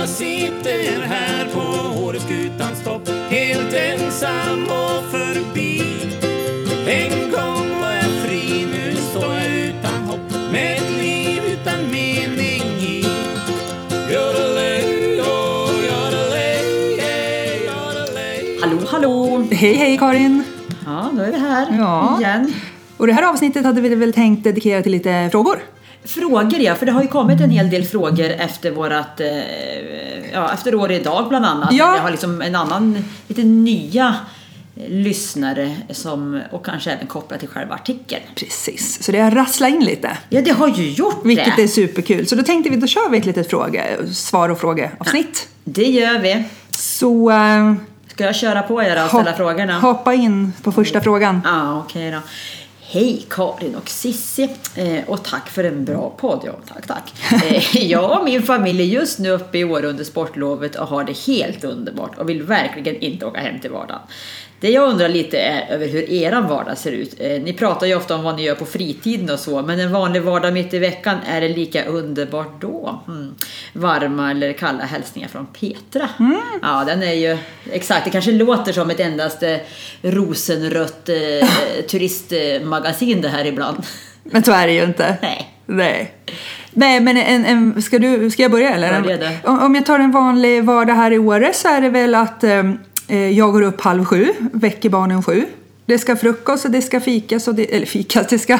Jag sitter här på Hårdskutans topp, helt ensam och förbi. En gång var jag fri, nu står jag utan hopp, med ett liv utan mening i. Hallå, hallå! Hej, hej Karin! Ja, då är vi här igen. Och det här avsnittet hade vi väl tänkt dedikera till lite frågor? Frågor, ja, för det har ju kommit en hel del frågor efter vårat, efter Åre idag bland annat. Ja. Vi har liksom en annan, lite nya lyssnare som, och kanske även kopplat till själva artikeln. Precis, så det har rasslat in lite. Ja, det har ju gjort vilket det. Vilket är superkul. Så då tänkte vi, då kör vi ett litet svar och frågeavsnitt. Ja, det gör vi. Så... ska jag köra på er och ställa frågorna? Hoppa in på första frågan. Ja, okej då. Hej Karin och Sissi och tack för en bra podd. Ja, tack. Jag och min familj är just nu uppe i Åre under sportlovet och har det helt underbart och vill verkligen inte åka hem till vardagen. Det jag undrar lite är över hur eran vardag ser ut. Ni pratar ju ofta om vad ni gör på fritiden och så, men en vanlig vardag mitt i veckan, är det lika underbart då? Varma eller kalla hälsningar från Petra. Ja, den är ju exakt, det kanske låter som ett endaste rosenrött turistmagasin det här ibland. Men så är det ju inte. Nej. Nej, men ska jag börja eller? Börja då. Om jag tar en vanlig vardag här i Åre så är det väl att jag går upp 6:30, väcker barnen 7. Det ska frukost och det ska fikas och det ska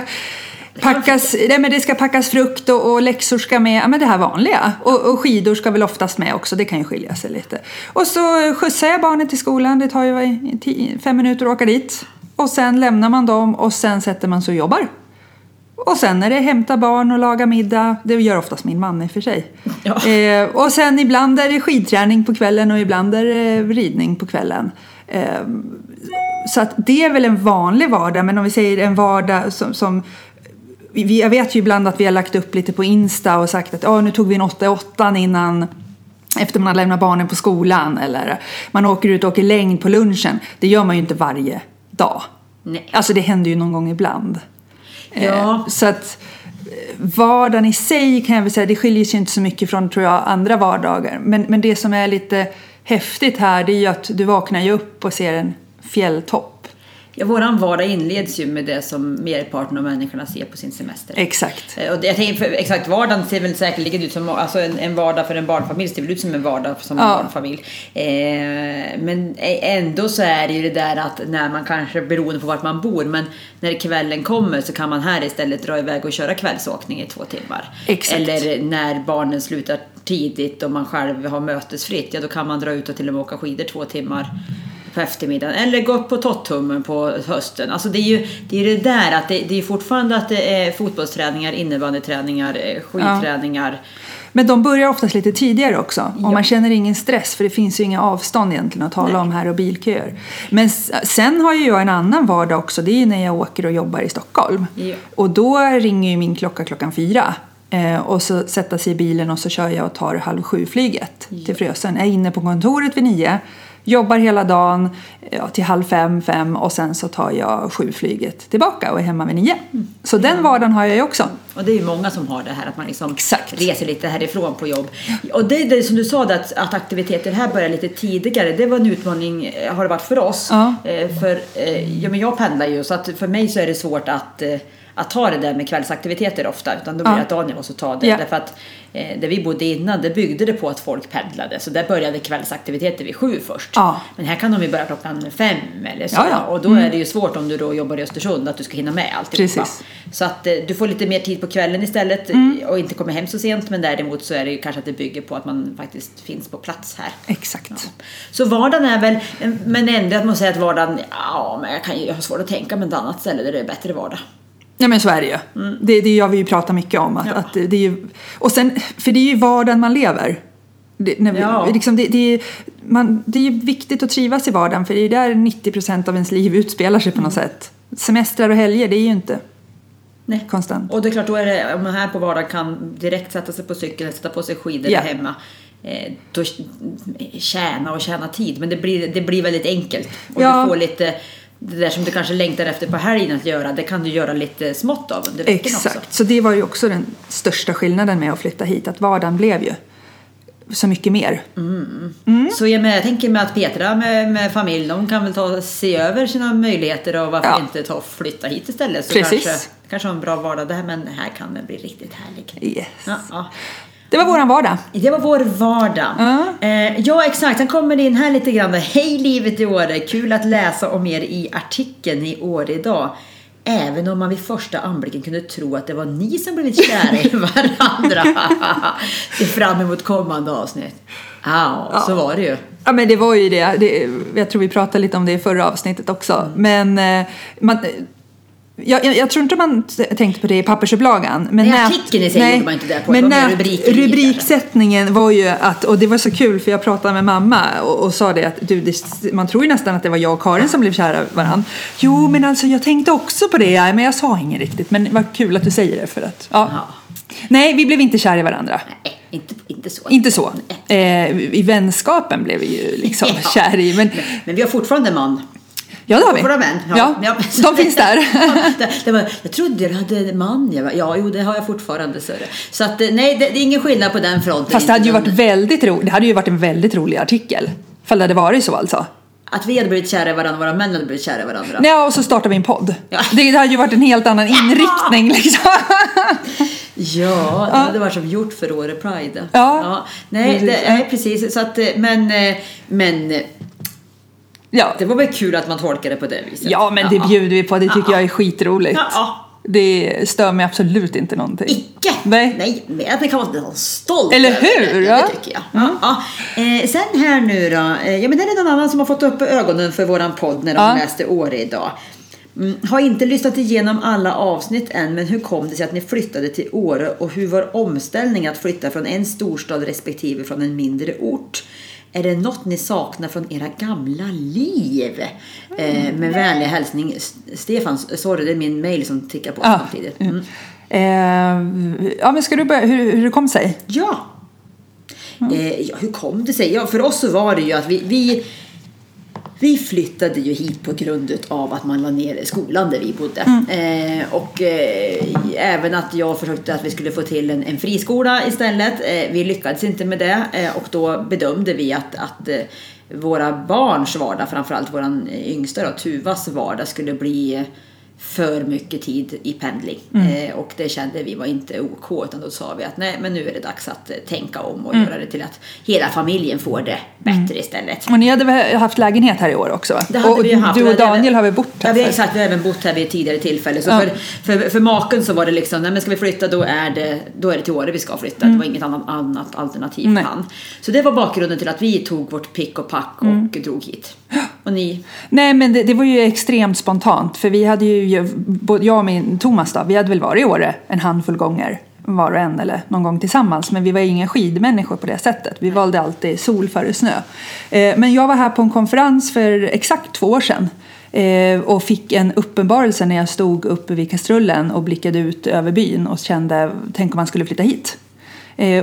packas. Nej, men det ska packas frukt och läxor ska med. Ja, men det här vanliga. Och skidor ska väl oftast med också. Det kan ju skilja sig lite. Och så skjutsar jag barnen till skolan. Det tar ju 5 minuter att åka dit. Och sen lämnar man dem och sen sätter man sig och jobbar. Och sen är det hämta barn och laga middag. Det gör oftast min man i och för sig. Ja. Och sen ibland är det skidträning på kvällen och ibland är det ridning på kvällen. Så att det är väl en vanlig vardag. Men om vi säger en vardag som jag vet ju ibland att vi har lagt upp lite på Insta och sagt att nu tog vi en 8:an innan... efter man har lämnat barnen på skolan. Eller man åker ut och åker längd på lunchen. Det gör man ju inte varje dag. Nej. Alltså det händer ju någon gång ibland. Ja. Så att vardagen i sig kan jag väl säga, det skiljer sig inte så mycket från, tror jag, andra vardagar. Men det som är lite häftigt här, det är ju att du vaknar ju upp och ser en fjälltopp. Ja, våran vardag inleds ju med det som merparten av människorna ser på sin semester. Exakt. Och jag tänker, exakt, vardagen ser väl säkerligen ut som, alltså en vardag för en barnfamilj ser väl ut som en vardag som en barnfamilj. Men ändå så är det ju det där att när man kanske, beroende på vart man bor, men när kvällen kommer så kan man här istället dra iväg och köra kvällsåkning i 2 timmar. Exakt. Eller när barnen slutar tidigt och man själv har mötesfritt, ja då kan man dra ut och till och med åka skidor 2 timmar. På eftermiddagen. Eller gå upp på tottummen på hösten. Alltså det är ju det där att det är fortfarande att det är fotbollsträningar, innebandyträningar, skidträningar. Ja. Men de börjar oftast lite tidigare också. Ja. Och man känner ingen stress för det finns ju inga avstånd egentligen att tala om här och bilköer. Men sen har ju jag en annan vardag också. Det är ju när jag åker och jobbar i Stockholm. Ja. Och då ringer ju min klocka 4:00. Och så sätter sig i bilen och så kör jag och tar 6:30-flyget till Frösen. Jag är inne på kontoret vid 9:00. Jobbar hela dagen till 4:30, 5:00 och sen så tar jag 7-flyget tillbaka och är hemma vid 9:00. Så den vardagen har jag ju också. Och det är ju många som har det här att man liksom reser lite härifrån på jobb. Och det som du sa att aktiviteter här börjar lite tidigare, det var en utmaning har det varit för oss. Ja. Men jag pendlar ju så att för mig så är det svårt att ta det där med kvällsaktiviteter ofta, utan då blir det att Daniel måste ta det. Därför att där vi bodde innan, det byggde det på att folk pendlade. Så där började kvällsaktiviteter vid 7 först. Ja. Men här kan de ju börja klockan 5 eller så. Ja. Och då är det ju svårt om du då jobbar i Östersund att du ska hinna med alltihopa. Så att du får lite mer tid på kvällen istället och inte kommer hem så sent. Men däremot så är det ju kanske att det bygger på att man faktiskt finns på plats här. Exakt. Ja. Så vardagen är väl, men ändå att man säger att vardagen, men jag har svårt att tänka med ett annat ställe där det är bättre vardag. Ja, men så är det ju. Det har vi ju pratat mycket om. Att det är ju, och sen, för det är ju vardagen man lever. Det är ju viktigt att trivas i vardagen. För det är ju där 90% av ens liv utspelar sig på något sätt. Semestrar och helger, det är ju inte konstant. Och det är klart, då är det, om man här på vardagen kan direkt sätta sig på cykeln, sätta på sig skidor hemma. Då tjäna tid. Men det blir väldigt enkelt. Och du får lite... Det där som du kanske längtar efter på helgen att göra, det kan du göra lite smått av under veckan också. Exakt, så det var ju också den största skillnaden med att flytta hit. Att vardagen blev ju så mycket mer. Så jag tänker mig att Petra med familj, de kan väl se över sina möjligheter och varför inte flytta hit istället. Så kanske ha en bra vardag där, men här kan den bli riktigt härlig. Yes. Ja. Det var vår vardag. Det var vår vardag. Ja, exakt. Sen kommer det in här lite grann. Hej livet i Åre. Kul att läsa om er i artikeln i Åre idag. Även om man vid första anblicken kunde tro att det var ni som blivit kära i varandra. Se fram emot kommande avsnitt. Så var det ju. Ja, men det var ju det. Jag tror vi pratade lite om det i förra avsnittet också. Men jag tror inte man tänkte på det i pappersupplagan. Men artikeln i sig gjorde man inte där på. Men rubriksättningen var ju att, och det var så kul för jag pratade med mamma och sa det att man tror ju nästan att det var jag och Karin som blev kära varandra. Jo, men alltså jag tänkte också på det, men jag sa inget riktigt. Men vad kul att du säger det för att, Nej, vi blev inte kära i varandra. Nej. Inte så. I vänskapen blev vi ju liksom kär i. Men vi har fortfarande en man. Ja, det har vi. Ja, de finns där. Jag trodde jag hade man. Jo, det har jag fortfarande. Så att, nej, det är ingen skillnad på den fronten. Fast det hade ju varit väldigt roligt. Det hade ju varit en väldigt rolig artikel. Ifall det hade varit så alltså. Att vi hade blivit kära i varandra, våra män hade blivit kära i varandra. Ja, och så startade vi en podd. Ja. Det hade ju varit en helt annan inriktning liksom. Ja, det hade varit som gjort för Åre Pride. Ja. Nej, det är precis. Så att, men ja. Det var väl kul att man tolkade det på det viset. Ja, men det bjuder vi på. Det tycker jag är skitroligt. Det stör mig absolut inte någonting. Icke! Nej, men det kan vara lite stolt. Eller hur? Det tycker jag. Sen här nu då. Ja, men det är någon annan som har fått upp ögonen för våran podd när de läste Åre idag. Har inte lyssnat igenom alla avsnitt än, men hur kom det sig att ni flyttade till Åre och hur var omställningen att flytta från en storstad respektive från en mindre ort? Är det något ni saknar från era gamla liv? Med vänlig hälsning Stefan. Sorry, det är min mejl som tickar på samtidigt. Men ska du börja hur det kom sig? Hur kom det sig? Ja, för oss så var det ju att vi flyttade ju hit på grund av att man la ner skolan där vi bodde. Även att jag försökte att vi skulle få till en friskola istället. Vi lyckades inte med det. Och då bedömde vi att våra barns vardag, framförallt våran yngsta då, Tuvas vardag, skulle bli för mycket tid i pendling. Och det kände vi var inte ok, utan då sa vi att nej, men nu är det dags att tänka om och göra det till att hela familjen får det bättre istället. Och ni hade haft lägenhet här i år också? Det hade vi haft. Du och Daniel har väl bott här? Ja, vi har även bott här vid tidigare tillfällen. Så för maken så var det liksom, nej men ska vi flytta då är det till Åre vi ska flytta. Det var inget annat alternativ för han. Så det var bakgrunden till att vi tog vårt pick och pack och drog hit. Och ni? Nej, men det var ju extremt spontant, för vi hade ju både jag och min Tomas då, vi hade väl varit i Åre en handfull gånger var och en eller någon gång tillsammans, men vi var inga skidmänniskor på det sättet. Vi valde alltid sol före snö. Men jag var här på en konferens för exakt 2 år sedan och fick en uppenbarelse när jag stod uppe vid Kastrullen och blickade ut över byn och kände, tänk om man skulle flytta hit.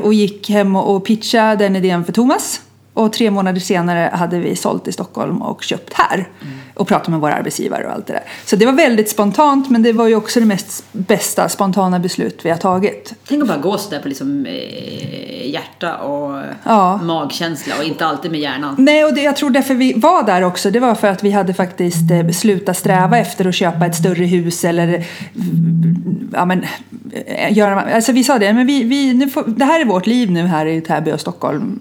Och gick hem och pitchade den idén för Tomas. Och 3 månader senare hade vi sålt i Stockholm och köpt här. Och pratat med våra arbetsgivare och allt det där. Så det var väldigt spontant, men det var ju också det bästa spontana beslut vi har tagit. Tänk att bara gå så där på liksom, hjärta och magkänsla och inte alltid med hjärnan. Nej, och jag tror därför vi var där också. Det var för att vi hade faktiskt slutat sträva efter att köpa ett större hus eller alltså vi sa det, men det här är vårt liv nu här i Täby och Stockholm.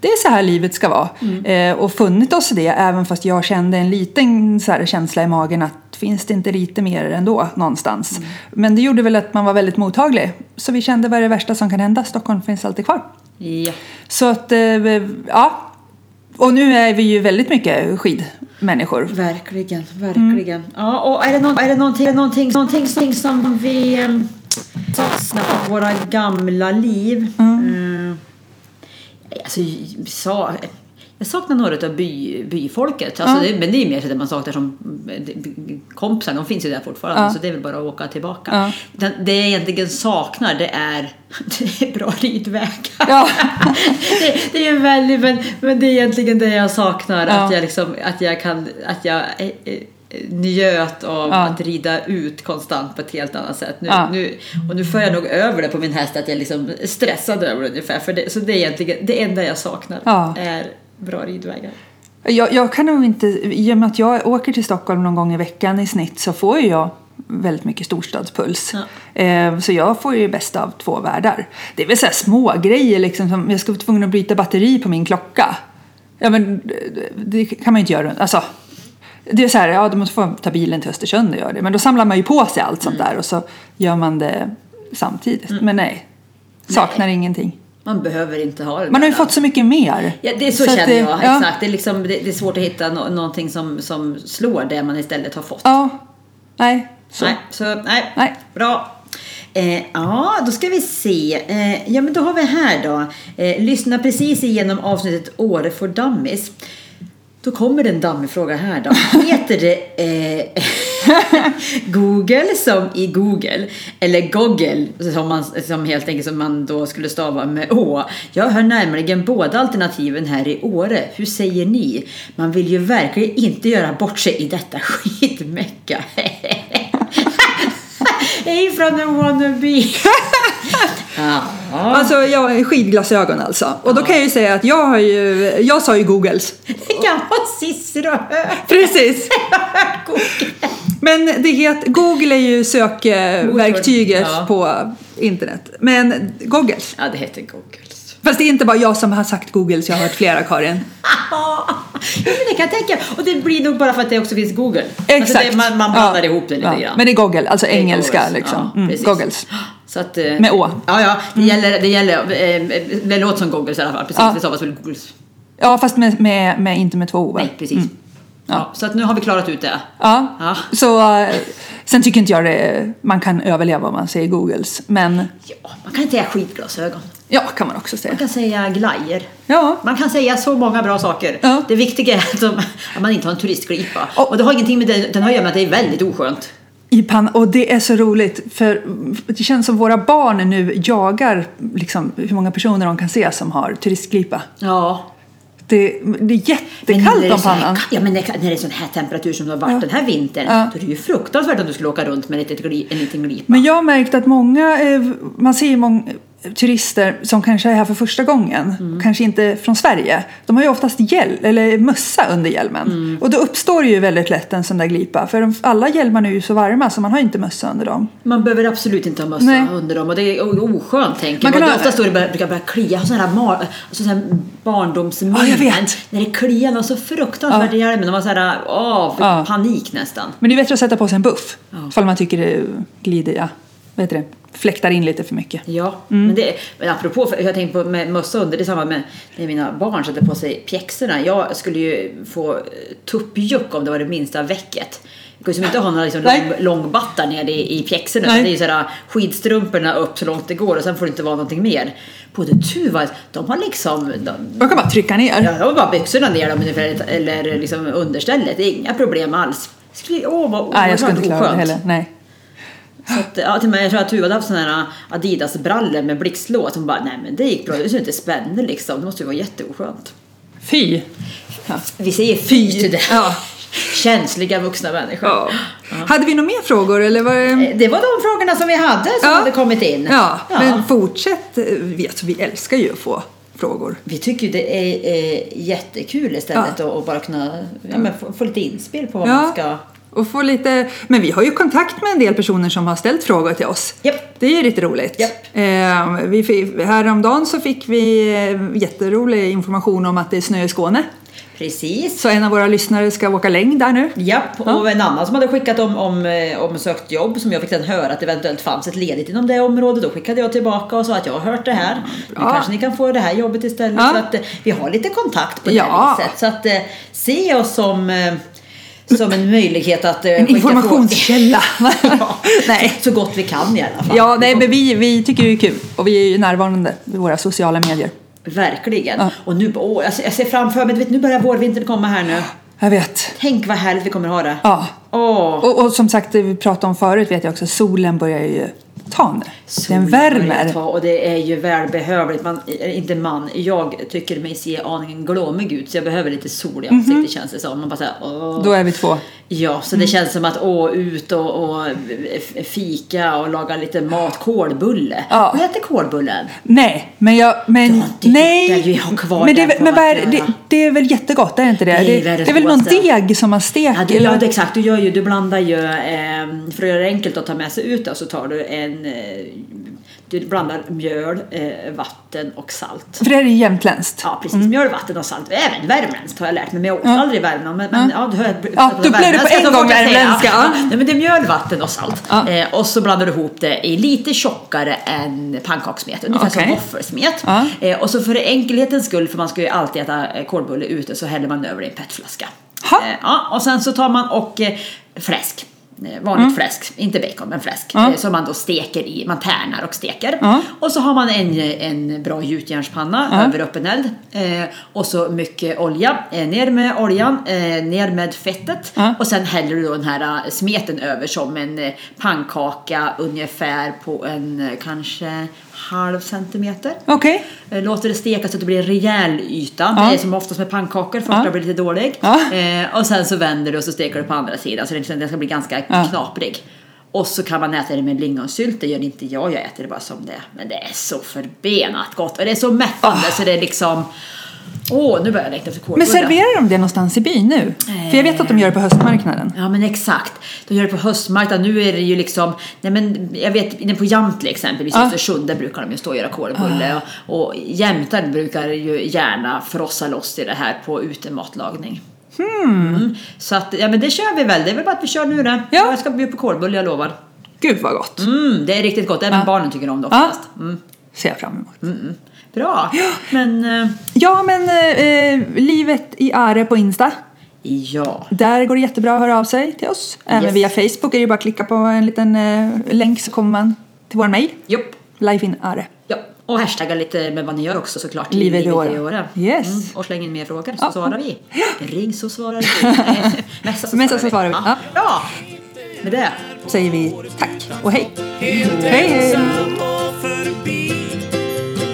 Det är så här livet ska vara. Och funnit oss det, även fast jag kände en liten så här känsla i magen att finns det inte lite mer ändå någonstans. Men det gjorde väl att man var väldigt mottaglig. Så vi kände, vad är det värsta som kan hända? Stockholm finns alltid kvar. Ja. Så att, Och nu är vi ju väldigt mycket skidmänniskor. Verkligen. Ja, och är det någonting som vi satsar på våra gamla liv? Alltså, jag saknar några av byfolket. Alltså, men det är mer så att man saknar som kompisar. De finns ju där fortfarande. Så det är väl bara att åka tillbaka. Det jag egentligen saknar, det är bra ridvägar. Det är väldigt, men det är egentligen det jag saknar. Att jag kan... Att jag, njöt av att rida ut konstant på ett helt annat sätt nu får jag nog över det på min häst att jag liksom stressad över det ungefär för det, så det är egentligen det enda jag saknar är bra ridvägar. Jag kan nog inte, i och med att jag åker till Stockholm någon gång i veckan i snitt så får jag väldigt mycket storstadspuls. Så jag får ju bäst av två världar. Det är väl så här små grejer liksom, som jag ska vara tvungen att byta batteri på min klocka. Ja, men det kan man ju inte göra. Alltså, det är så här, ja, då måste man ta bilen till Östersund och göra det. Men då samlar man ju på sig allt sånt där och så gör man det samtidigt. Men nej, saknar ingenting. Man behöver inte ha det. Man har ju fått så mycket mer. Ja, det är så känner jag. Exakt. Det är, liksom, det är svårt att hitta någonting som slår det man istället har fått. Ja, nej. Så, nej. Bra. Då ska vi se. Men då har vi här då. Lyssna precis igenom avsnittet Åre för Dummies. Då kommer det en dammig fråga här då. Heter det Google som i Google eller Google som helt enkelt som man då skulle stava med Å? Jag hör nämligen båda alternativen här i Åre. Hur säger ni? Man vill ju verkligen inte göra bort sig i detta skitmäcka. Hej från en wannabe. Alltså jag är skidglasögon alltså. Och då kan jag ju säga att jag sa ju Googles. Det kan vara Sissi då. Precis. Men det heter Google är ju sökverktyget på internet. Men Googles. Ja, det heter Googles. Fast det är inte bara jag som har sagt Googles, jag har hört flera, Karin. Ja, men det kan jag tänka. Och det blir nog bara för att det också finns Google. Exakt. Alltså man blandar ihop det lite grann. Men det är Google, alltså engelska Googles. Liksom. Ja, Googles. Så att, med å. Ja, det gäller det låter som Googles i alla fall. Precis, det sa vad som Googles. Ja, fast med inte med två o. Nej, precis. Ja, så att nu har vi klarat ut det. Ja. Så sen tycker inte jag det, man kan överleva om man säger Googles, men man kan inte säga skitglasögon. Ja, kan man också säga. Man kan säga glajer. Ja. Man kan säga så många bra saker. Ja. Det viktiga är att man inte har en turistglipa. Och det har ingenting med den har ju med att det är väldigt oskönt. Och det är så roligt för det känns som våra barn nu jagar liksom hur många personer de kan se som har turistglipa. Ja. Det är jättekallt om pannan. Ja, men när det är sån här temperatur som det har varit den här vintern, då är det ju fruktansvärt om du skulle åka runt med en liten glipa. Men jag har märkt att man ser ju många turister som kanske är här för första gången, kanske inte från Sverige. De har ju oftast hjälm eller mössa under hjälmen. Och då uppstår ju väldigt lätt en sån där glipa. För alla hjälmar nu är ju så varma så man har inte mössa under dem. Man behöver absolut inte ha mössa under dem. Och det är oskönt tänker man. Ofta står det bara klia sådana här, sådana här barndomsmin. Ja, jag vet. När det kliar något så fruktansvärt i hjälmen. De var såhär, panik nästan. Men det är bättre att sätta på sig en buff. Ifall man tycker det glider, vet du det? Fläktar in lite för mycket. Ja, men apropå, för jag tänkte på med mössa under, det är samma med när mina barn sätter på sig pjäxorna. Jag skulle ju få tuppjuck om det var det minsta väcket. Jag kunde inte ha några liksom långbattar nere i pjäxorna. Det är ju sådär skidstrumporna upp så långt det går och sen får det inte vara någonting mer. Både tuva, de har liksom... Man kan bara trycka ner. Ja, de har bara byxorna ner dem eller liksom understället. Det är inga problem alls. Jag skulle inte klara det heller, nej. Så att, till mig, jag tror att du hade haft sådana här Adidas-brallor med blixtlås som bara, nej men det gick bra, det är ju inte spännande liksom, det måste ju vara jätteoskönt. Fy! Ja. Vi säger fy till det. Ja. Känsliga vuxna människor. Ja. Ja. Hade vi några mer frågor? Eller var det... det var de frågorna som vi hade som hade kommit in. Ja. Men fortsätt, vi älskar ju att få frågor. Vi tycker ju det är jättekul istället att bara kunna få lite inspel på vad man ska... Och få lite, men vi har ju kontakt med en del personer som har ställt frågor till oss. Yep. Det är ju lite roligt. Yep. Häromdagen så fick vi jätterolig information om att det är snö i Skåne. Precis. Så en av våra lyssnare ska åka längd där nu. Japp, och en annan som hade skickat om sökt jobb som jag fick sedan höra att eventuellt fanns ett ledigt inom det området. Då skickade jag tillbaka och sa att jag har hört det här. Nu kanske ni kan få det här jobbet istället. Så att vi har lite kontakt på det viset. Så att se oss som en möjlighet att en informationskälla. Så gott vi kan i alla fall. Ja, men vi tycker det är kul. Och vi är ju närvarande i våra sociala medier. Verkligen. Och nu, jag ser framför mig, nu börjar vårvintern komma här nu. Jag vet. Tänk vad härligt vi kommer ha det. Ja. Och som sagt, det vi pratade om förut vet jag också, solen börjar ju spontan. Den värmer. Och det är ju välbehövligt. Jag tycker mig se aningen glåmig ut. Så jag behöver lite sol i ansiktet, känns det som. Man bara så här, åh. Då är vi två. Ja, så det känns som att ut och fika och laga lite mat. Kålbulle. Ja. Vad heter kålbullen? Nej, men jag... det är väl jättegott, är det inte det? Det är väl någon deg som man steker? Ja, det, exakt. Du blandar ju... för att göra det enkelt att ta med sig ut, så tar du du blandar mjöl, vatten och salt. För det är jämtländskt. Ja, precis. Mjöl, vatten och salt. Även värmländskt har jag lärt mig. Men jag åt aldrig värmländskt. Då blir det på en gång värmländska. Men det är mjöl, vatten och salt. Ja. Och så blandar du ihop det i lite tjockare än pannkakssmet. Ungefär som våffelsmet. Ja. Och så för enkelhetens skull, för man ska ju alltid äta kålbulle ute, så häller man över det i en petflaska. Och sen så tar man och fläsk. Vanligt fläsk, inte bacon men fläsk, som man då steker i, man tärnar och steker, och så har man en bra gjutjärnspanna över öppen eld, och så mycket olja, ner med oljan, ner med fettet, och sen häller du då den här smeten över som en pannkaka, ungefär på en kanske halv centimeter. Okej. Låter det steka så att det blir en rejäl yta. Det är som oftast med pannkakor, första blir lite dålig. Och sen så vänder du och så steker du på andra sidan, så den ska bli ganska knaprig. Och så kan man äta det med lingonsylt. Det gör inte jag, jag äter det bara som det. Men det är så förbenat gott. Och det är så mättande, så det är liksom... nu börjar jag längta efter kålbullar. Men serverar de det någonstans i byn nu? För jag vet att de gör det på höstmarknaden. Ja, men exakt. De gör det på höstmarknaden. Nu är det ju liksom... Nej, men jag vet, inne på Jamtli exempelvis, i Östersund, där brukar de ju stå och göra kålbulle. Och jämtar brukar ju gärna frossa loss i det här på utematlagning. Så att, men det kör vi väl. Det är väl bara att vi kör nu det. Ja. Jag ska bjuda på kålbulle, jag lovar. Gud vad gott. Det är riktigt gott. Även barnen tycker om det oftast. Ser jag fram emot. Bra. Livet i Åre på Insta. Ja. Där går det jättebra att höra av sig till oss. Även via Facebook är det bara att klicka på en liten länk, så kommer man till vår mejl. Jopp. Live in Åre. Ja. Och hashtagga lite med vad ni gör också, såklart. Livet i Åre. Yes. Och släng in mer frågor så svarar vi. Ring så svarar vi. Messa så svarar vi. Ja. Bra. Med det säger vi tack och hej. Hej.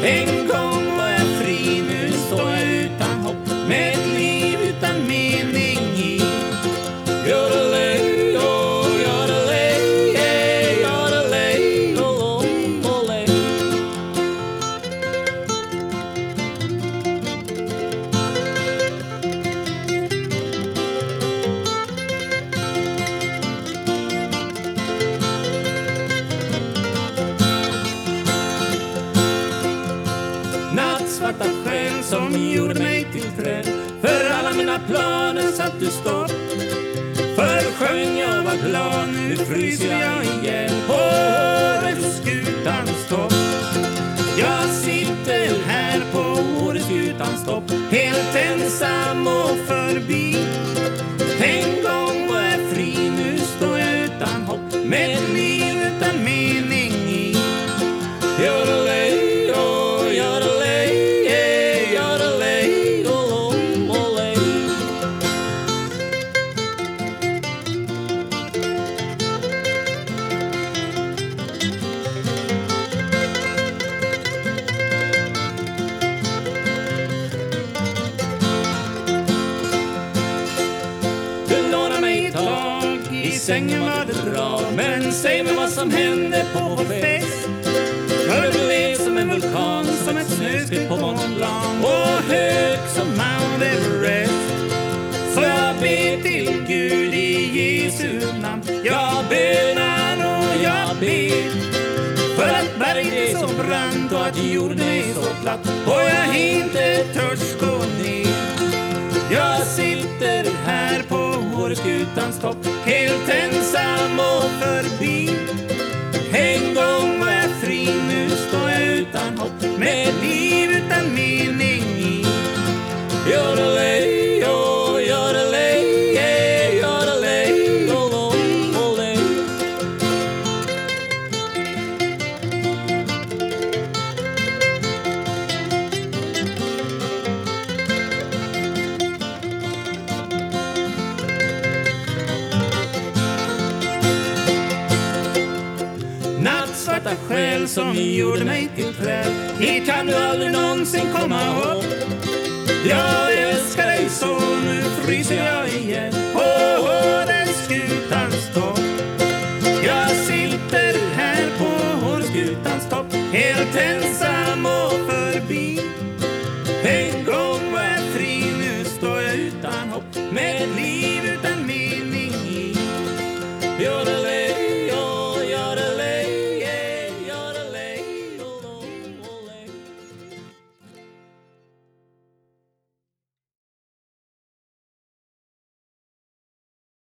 En gång var jag fri, nu står jag utan hopp, med ett liv utan mening i. Yodelej, ololololej. Svarta sken som gjorde mig till träd, för alla mina planer satt du stopp. Förr sjöng jag var glad, nu fryser jag igen på Hårdskutans topp. Jag sitter här på Hårdskutans topp, helt ensam och förbi. En gång var jag fri, nu står jag utan hopp, med ett liv utan mening i. Sängen var det bra, men säg mig vad som hände på vår fest. För du lev som en vulkan, som ett snöskred på Mont Blanc, och hög som Mount Everest. Så jag ber till Gud i Jesu namn, jag bönar och jag ber, för att berget är så brant och att jorden är så platt, och jag inte törs gå ner. Jag sitter här på Hårdskutans topp, helt ensam och förbi. En gång var jag fri, nu står jag utan hopp, med ett liv utan mening i. Yodelej, oh, yodelej, yeah, yodelej, oh, oh, lej. detta skäl som gjorde mig till träd. Det kan du aldrig någonsin komma ihåg. Jag älskar dig så, nu fryser jag igen på Hårdskutans topp. Jag sitter här på Hårdskutans topp, helt ensam och förbi. En gång var jag fri, nu står jag utan hopp, med liv utan